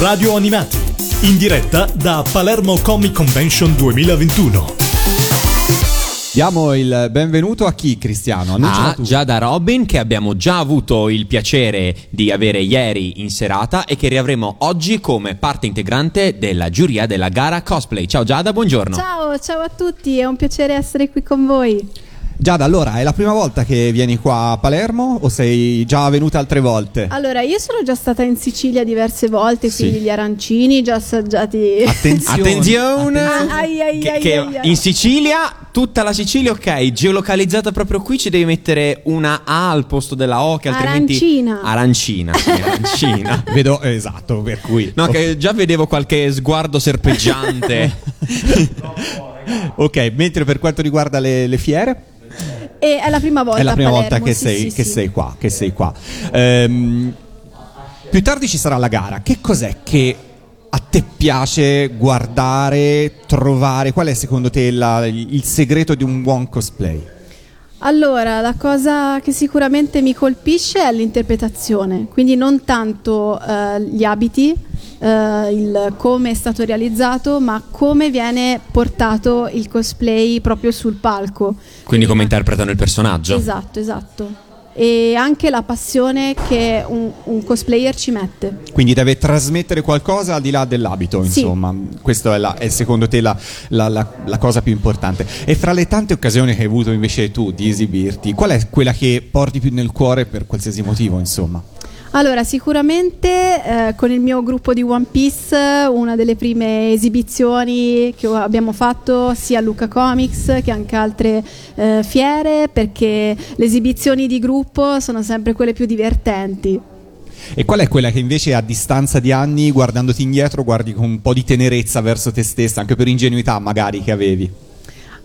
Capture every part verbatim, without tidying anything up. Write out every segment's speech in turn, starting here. Radio Animati, in diretta da Palermo Comic Convention duemilaventuno. Diamo il benvenuto a chi, Cristiano? A Giada Robin, che abbiamo già avuto il piacere di avere ieri in serata e che riavremo oggi come parte integrante della giuria della gara cosplay. Ciao Giada, buongiorno. Ciao, ciao a tutti, è un piacere essere qui con voi. Giada, allora, è la prima volta che vieni qua a Palermo o sei già venuta altre volte? Allora, io sono già stata in Sicilia diverse volte, sì. Quindi gli arancini già assaggiati. Attenzione! Attenzione. Attenzione. Ah, ai, ai, che, ai, che ai, ai. In Sicilia, tutta la Sicilia, ok, geolocalizzata proprio qui, ci devi mettere una A al posto della O, che altrimenti... Arancina. Arancina, sì, arancina. Vedo, esatto, per cui... No, okay. Che già vedevo qualche sguardo serpeggiante. Ok, mentre per quanto riguarda le, le fiere... E è la prima volta, è la prima Palermo, volta che, sì, sei, sì, che sì. sei qua, che sei qua. Ehm, più tardi ci sarà la gara. Che cos'è che a te piace guardare, trovare? Qual è secondo te la, il segreto di un buon cosplay? Allora, la cosa che sicuramente mi colpisce è l'interpretazione. Quindi non tanto eh, gli abiti, eh, il come è stato realizzato, ma come viene portato il cosplay proprio sul palco. Quindi come interpretano il personaggio. Esatto, esatto. E anche la passione che un, un cosplayer ci mette. Quindi deve trasmettere qualcosa al di là dell'abito, sì. Insomma, questa è, la, è secondo te la, la, la, la cosa più importante. E fra le tante occasioni che hai avuto invece tu di esibirti, qual è quella che porti più nel cuore per qualsiasi motivo, insomma? Allora, sicuramente eh, con il mio gruppo di One Piece, una delle prime esibizioni che abbiamo fatto sia a Lucca Comics che anche altre eh, fiere, perché le esibizioni di gruppo sono sempre quelle più divertenti. E qual è quella che invece a distanza di anni, guardandoti indietro, guardi con un po' di tenerezza verso te stessa, anche per ingenuità magari che avevi?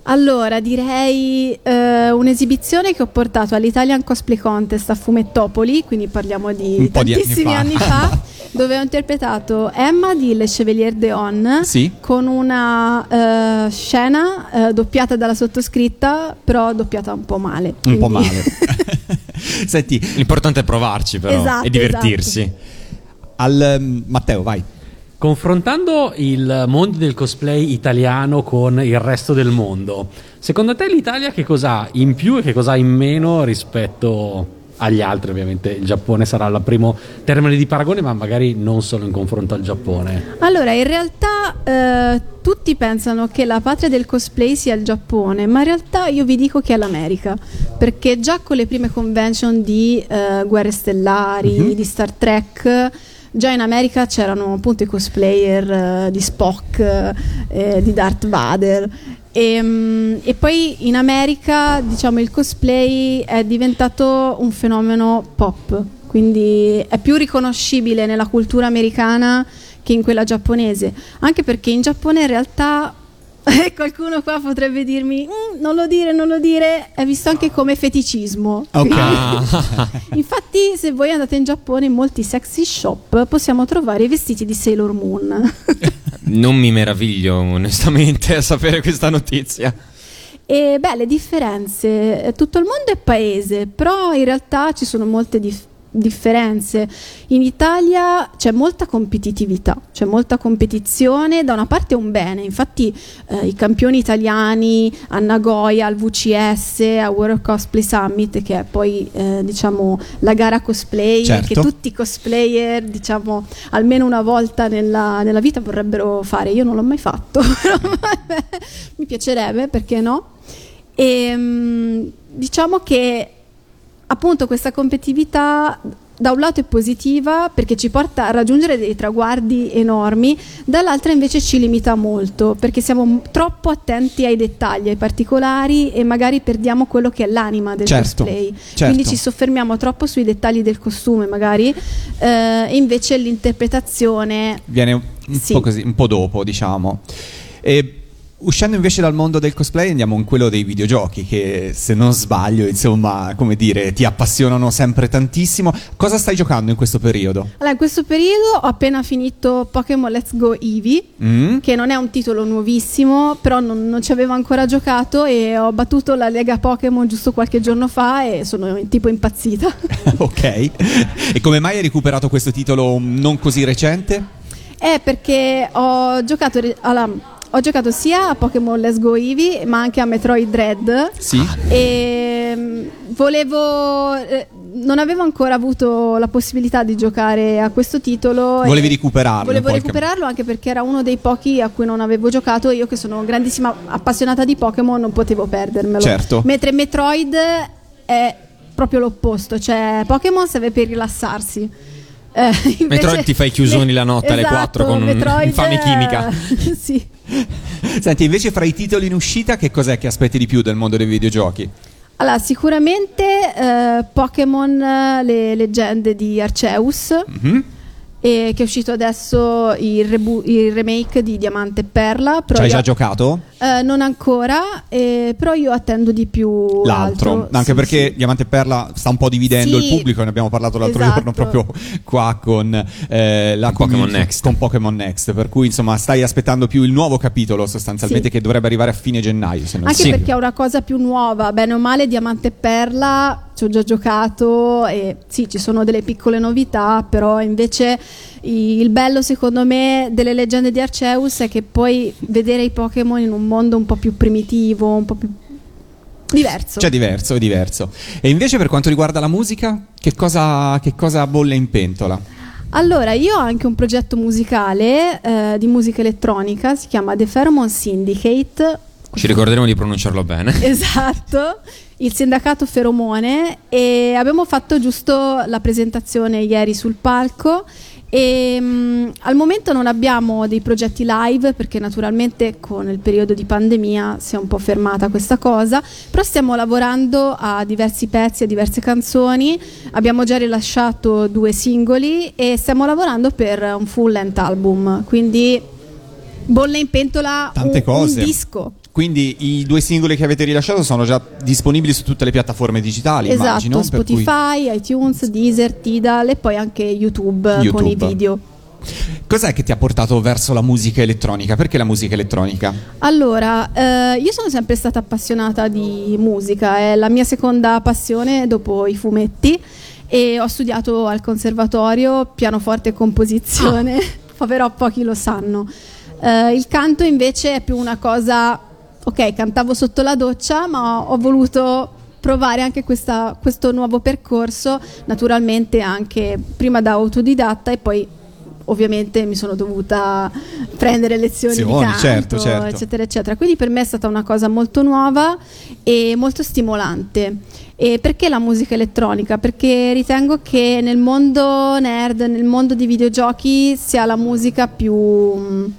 Allora, direi eh, un'esibizione che ho portato all'Italian Cosplay Contest a Fumettopoli, quindi parliamo di un tantissimi di anni fa, anni fa dove ho interpretato Emma di Le Chevalier de Hon, sì. Con una eh, scena eh, doppiata dalla sottoscritta, però doppiata un po' male. Un quindi... po' male. Senti, l'importante è provarci però, esatto, e divertirsi. Esatto. Al um, Matteo, vai. Confrontando il mondo del cosplay italiano con il resto del mondo, secondo te l'Italia che cosa ha in più e che cosa ha in meno rispetto agli altri? Ovviamente il Giappone sarà il primo termine di paragone, ma magari non solo in confronto al Giappone. Allora, in realtà eh, tutti pensano che la patria del cosplay sia il Giappone, ma in realtà io vi dico che è l'America, perché già con le prime convention di eh, Guerre Stellari, mm-hmm. di Star Trek... Già in America c'erano appunto i cosplayer eh, di Spock, eh, di Darth Vader e, mh, e poi in America, diciamo, il cosplay è diventato un fenomeno pop, quindi è più riconoscibile nella cultura americana che in quella giapponese, anche perché in Giappone in realtà qualcuno qua potrebbe dirmi mm, non lo dire, non lo dire, è visto anche come feticismo, okay. Infatti se voi andate in Giappone in molti sexy shop possiamo trovare i vestiti di Sailor Moon. Non mi meraviglio onestamente a sapere questa notizia. E beh, le differenze, tutto il mondo è paese, però in realtà ci sono molte differenze differenze. In Italia c'è molta competitività, c'è molta competizione, da una parte è un bene, infatti eh, i campioni italiani a Nagoya, al V C S, a World Cosplay Summit, che è poi eh, diciamo la gara cosplay, certo. Che tutti i cosplayer, diciamo, almeno una volta nella, nella vita vorrebbero fare, io non l'ho mai fatto, mi piacerebbe, perché no? E, diciamo che appunto questa competitività da un lato è positiva perché ci porta a raggiungere dei traguardi enormi, dall'altra invece ci limita molto perché siamo troppo attenti ai dettagli, ai particolari, e magari perdiamo quello che è l'anima del certo, cosplay, certo. Quindi ci soffermiamo troppo sui dettagli del costume magari, eh, invece l'interpretazione viene un, sì. po' così, un po' dopo, diciamo. E uscendo invece dal mondo del cosplay andiamo in quello dei videogiochi, che se non sbaglio, insomma, come dire, ti appassionano sempre tantissimo. Cosa stai giocando in questo periodo? Allora, in questo periodo ho appena finito Pokémon Let's Go Eevee, mm. che non è un titolo nuovissimo, però non, non ci avevo ancora giocato, e ho battuto la Lega Pokémon giusto qualche giorno fa e sono tipo impazzita. Ok. E come mai hai recuperato questo titolo non così recente? è perché ho giocato alla, ho giocato sia a Pokémon Let's Go Eevee ma anche a Metroid Dread. Sì. E volevo, eh, non avevo ancora avuto la possibilità di giocare a questo titolo. Volevi recuperarlo? Volevo recuperarlo anche perché era uno dei pochi a cui non avevo giocato. Io che sono grandissima appassionata di Pokémon non potevo perdermelo. Certo. Mentre Metroid è proprio l'opposto, cioè Pokémon serve per rilassarsi. Eh, invece... Metroid ti fai chiusoni la notte, esatto, alle quattro con Metroid... infame chimica. Sì. Senti, invece fra i titoli in uscita che cos'è che aspetti di più del mondo dei videogiochi? Allora, sicuramente eh, Pokémon le leggende di Arceus, mm-hmm. e che è uscito adesso il, rebu- il remake di Diamante e Perla. Ci hai già a- giocato? Eh, non ancora, eh, però io attendo di più l'altro. Altro. Anche sì, perché sì. Diamante e Perla sta un po' dividendo sì. il pubblico, ne abbiamo parlato l'altro esatto. giorno proprio qua con eh, la con Pokémon Next. Con Pokémon Next. Per cui insomma stai aspettando più il nuovo capitolo sostanzialmente, sì. che dovrebbe arrivare a fine gennaio. Se non Anche sì. perché è una cosa più nuova, bene o male Diamante e Perla... ci ho già giocato e sì, ci sono delle piccole novità, però invece il bello secondo me delle leggende di Arceus è che puoi vedere i Pokémon in un mondo un po' più primitivo, un po' più diverso. Cioè diverso, diverso. E invece per quanto riguarda la musica, che cosa, che cosa bolle in pentola? Allora, io ho anche un progetto musicale eh, di musica elettronica, si chiama The Fairmont Syndicate. Ci ricorderemo di pronunciarlo bene. Esatto. Il sindacato Feromone, e abbiamo fatto giusto la presentazione ieri sul palco e mh, al momento non abbiamo dei progetti live perché naturalmente con il periodo di pandemia si è un po' fermata questa cosa, però stiamo lavorando a diversi pezzi, a diverse canzoni, abbiamo già rilasciato due singoli e stiamo lavorando per un full length album, quindi bolle in pentola tante un, cose. Un disco. Quindi i due singoli che avete rilasciato sono già disponibili su tutte le piattaforme digitali, esatto, immagino. Esatto, Spotify, cui... iTunes, Deezer, Tidal e poi anche YouTube, YouTube con i video. Cos'è che ti ha portato verso la musica elettronica? Perché la musica elettronica? Allora, eh, io sono sempre stata appassionata di musica, è la mia seconda passione dopo i fumetti e ho studiato al conservatorio pianoforte e composizione, ah. però pochi lo sanno. Eh, il canto invece è più una cosa... Ok, cantavo sotto la doccia, ma ho voluto provare anche questa, questo nuovo percorso, naturalmente anche prima da autodidatta e poi ovviamente mi sono dovuta prendere lezioni sì, di canto, certo, certo. eccetera, eccetera. Quindi per me è stata una cosa molto nuova e molto stimolante. E perché la musica elettronica? Perché ritengo che nel mondo nerd, nel mondo di videogiochi, sia la musica più...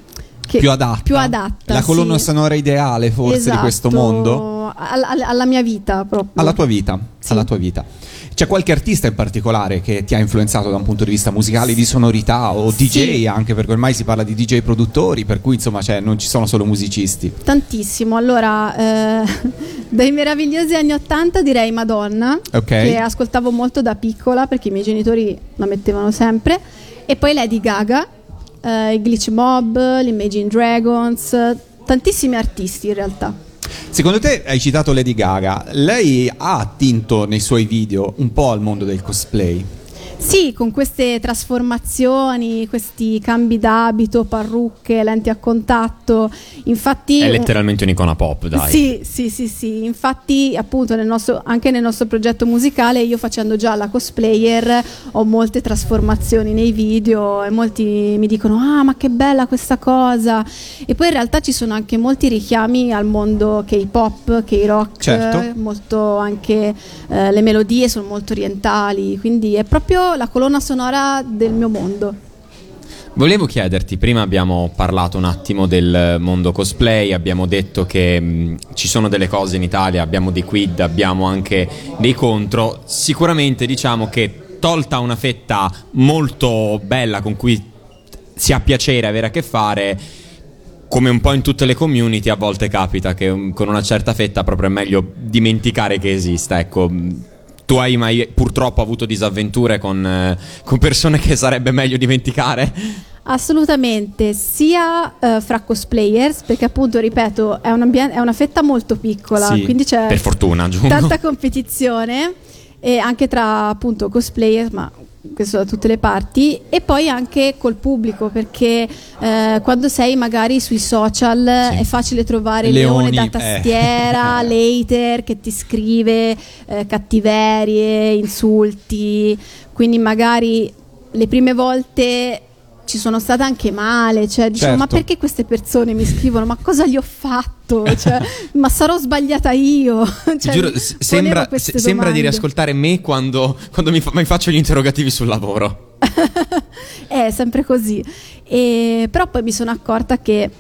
Più adatta. più adatta la colonna sì. sonora ideale forse esatto. di questo mondo alla, alla mia vita proprio alla tua vita sì. alla tua vita. C'è qualche artista in particolare che ti ha influenzato da un punto di vista musicale, sì. di sonorità o sì. D J, anche perché ormai si parla di D J produttori, per cui insomma cioè, non ci sono solo musicisti. Tantissimo. Allora eh, dai meravigliosi anni ottanta direi Madonna, okay. che ascoltavo molto da piccola perché i miei genitori la mettevano sempre, e poi Lady Gaga, Uh, i Glitch Mob, l'Imagine Dragons, tantissimi artisti in realtà. Secondo te, hai citato Lady Gaga, lei ha attinto nei suoi video un po' al mondo del cosplay? Sì, con queste trasformazioni, questi cambi d'abito, parrucche, lenti a contatto. Infatti è letteralmente un'icona pop, dai. Sì, sì, sì, sì. Infatti, appunto, nel nostro, anche nel nostro progetto musicale, io facendo già la cosplayer ho molte trasformazioni nei video e molti mi dicono "Ah, ma che bella questa cosa". E poi in realtà ci sono anche molti richiami al mondo K-pop, K-rock, certo. molto anche eh, le melodie sono molto orientali, quindi è proprio la colonna sonora del mio mondo. Volevo chiederti, prima abbiamo parlato un attimo del mondo cosplay, abbiamo detto che mh, ci sono delle cose in Italia, abbiamo dei quid, abbiamo anche dei contro. Sicuramente diciamo che tolta una fetta molto bella con cui si ha piacere avere a che fare, come un po' in tutte le community a volte capita che um, con una certa fetta proprio è meglio dimenticare che esista, ecco. Tu hai mai purtroppo avuto disavventure con, eh, con persone che sarebbe meglio dimenticare? Assolutamente, sia eh, fra cosplayers, perché appunto, ripeto, è, un ambien- è una fetta molto piccola, sì, quindi c'è per fortuna, aggiungo. Tanta competizione, e anche tra appunto cosplayer, ma questo da tutte le parti, e poi anche col pubblico, perché eh, quando sei magari sui social sì. è facile trovare leoni, leone da tastiera, eh. l'hater che ti scrive eh, cattiverie, insulti, quindi magari le prime volte ci sono stata anche male, cioè diciamo certo. ma perché queste persone mi scrivono, ma cosa gli ho fatto, cioè, ma sarò sbagliata io, cioè, giuro, sembra, se, sembra di riascoltare me quando, quando mi, fa, mi faccio gli interrogativi sul lavoro. È sempre così, e, però poi mi sono accorta che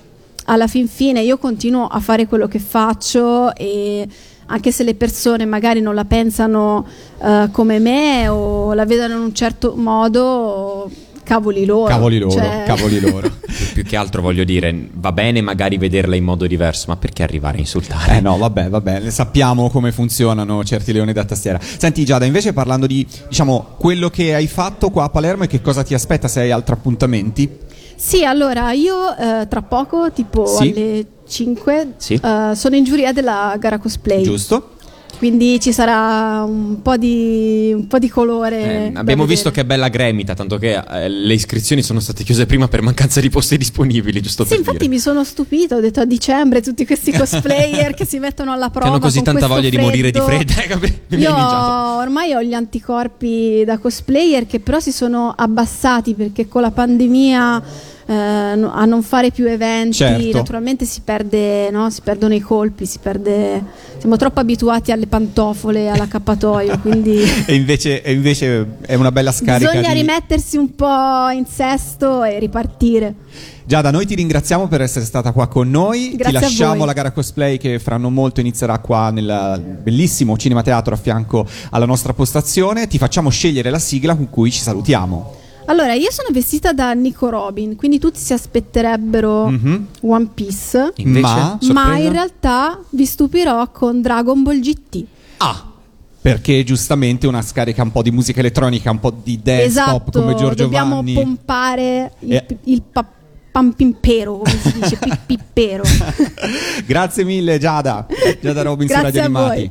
alla fin fine io continuo a fare quello che faccio, e anche se le persone magari non la pensano uh, come me o la vedono in un certo modo, o cavoli loro, cavoli loro, cioè... cavoli loro. Più che altro voglio dire, va bene magari vederla in modo diverso, ma perché arrivare a insultare? Eh no, vabbè, vabbè, sappiamo come funzionano certi leoni da tastiera. Senti Giada, invece parlando di, diciamo, quello che hai fatto qua a Palermo e che cosa ti aspetta, se hai altri appuntamenti? Sì, allora io eh, tra poco, tipo sì. alle cinque, sì. eh, sono in giuria della gara cosplay. Giusto. Quindi ci sarà un po' di, un po' di colore. Eh, abbiamo visto che è bella gremita, tanto che eh, le iscrizioni sono state chiuse prima per mancanza di posti disponibili, giusto sì, per infatti dire. Mi sono stupito, ho detto a dicembre tutti questi cosplayer che si mettono alla prova. Che hanno così tanta voglia freddo. Di morire di freddo. Eh, io ormai ho gli anticorpi da cosplayer che però si sono abbassati perché con la pandemia... Uh, a non fare più eventi certo. naturalmente si perde, no? Si perdono i colpi, si perde, siamo troppo abituati alle pantofole, all'accappatoio, quindi e, invece, e invece è una bella scarica, bisogna di... rimettersi un po' in sesto e ripartire. Giada, noi ti ringraziamo per essere stata qua con noi. Grazie, ti lasciamo la gara cosplay che fra non molto inizierà qua nel bellissimo cinema teatro a fianco alla nostra postazione. Ti facciamo scegliere la sigla con cui ci salutiamo. Allora, io sono vestita da Nico Robin, quindi tutti si aspetterebbero mm-hmm. One Piece, invece, ma, ma in realtà vi stupirò con Dragon Ball G T. Ah, perché giustamente una scarica un po' di musica elettronica, un po' di desktop, esatto, come Giorgio Vanni. Esatto, dobbiamo pompare il, eh. il pa- pampimpero, come si dice, pippippero. Grazie mille Giada, Giada Robin su Radio Animati.